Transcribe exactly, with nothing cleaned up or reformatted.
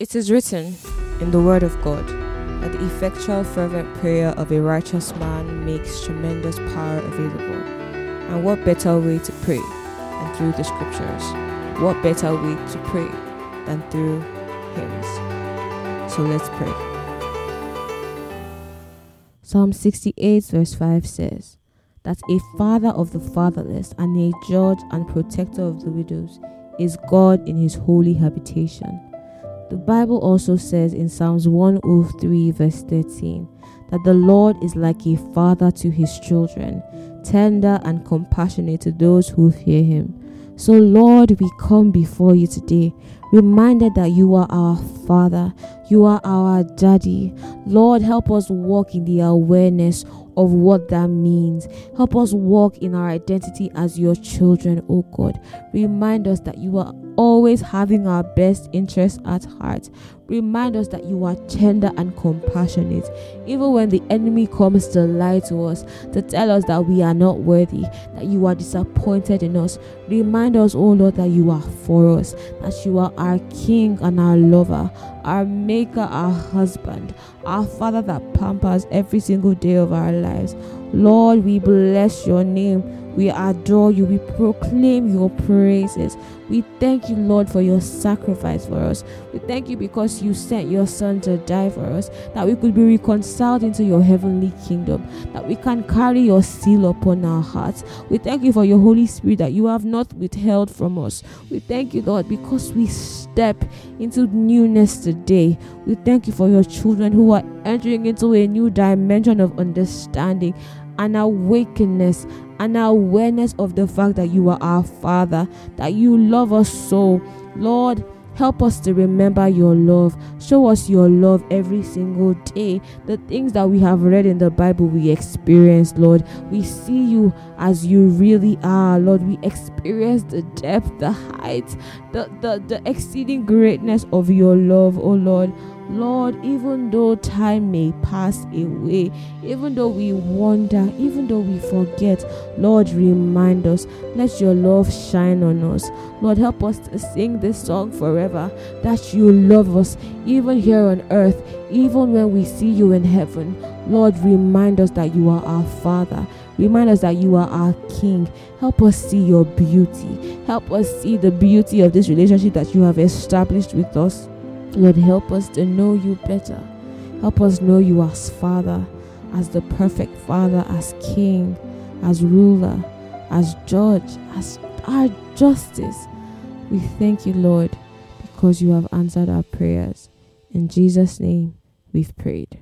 It is written in the Word of God that the effectual fervent prayer of a righteous man makes tremendous power available. And what better way to pray than through the scriptures? What better way to pray than through hymns? So let's pray. Psalm sixty-eight verse five says that a father of the fatherless and a judge and protector of the widows is God in his holy habitation. The Bible also says in Psalms one oh three verse thirteen that the Lord is like a father to his children, tender and compassionate to those who fear him. So Lord, we come before you today, reminded that you are our Father, you are our Daddy. Lord, help us walk in the awareness of what that means. Help us walk in our identity as your children, oh God. Remind us that you are always having our best interests at heart. Remind us that you are tender and compassionate. Even when the enemy comes to lie to us, to tell us that we are not worthy, that you are disappointed in us, remind us, oh Lord, that you are for us, that you are our King and our Lover, our Maker, our Husband, our Father that pampers every single day of our lives. Lord, we bless your name. We adore you. We proclaim your praises. We thank you, Lord, for your sacrifice for us. We thank you because you sent your Son to die for us, that we could be reconciled into your heavenly kingdom, that we can carry your seal upon our hearts. We thank you for your Holy Spirit that you have not withheld from us. We thank you, Lord, because we step into newness today. We thank you for your children who are entering into a new dimension of understanding and awakeness and awareness of the fact that you are our Father, that you love us so. Lord, help us to remember your love. Show us your love every single day. The things that we have read in the Bible, we experience, Lord. We see you as you really are, Lord. We experience the depth, the height, the, the, the exceeding greatness of your love, oh Lord. Lord, even though time may pass away, even though we wander, even though we forget, Lord, remind us. Let your love shine on us. Lord, help us to sing this song forever, that you love us, even here on earth, even when we see you in heaven. Lord, remind us that you are our Father. Remind us that you are our King. Help us see your beauty. Help us see the beauty of this relationship that you have established with us. Lord, help us to know you better. Help us know you as Father, as the perfect Father, as King, as ruler, as judge, as our justice. We thank you, Lord, because you have answered our prayers. In Jesus' name, we've prayed.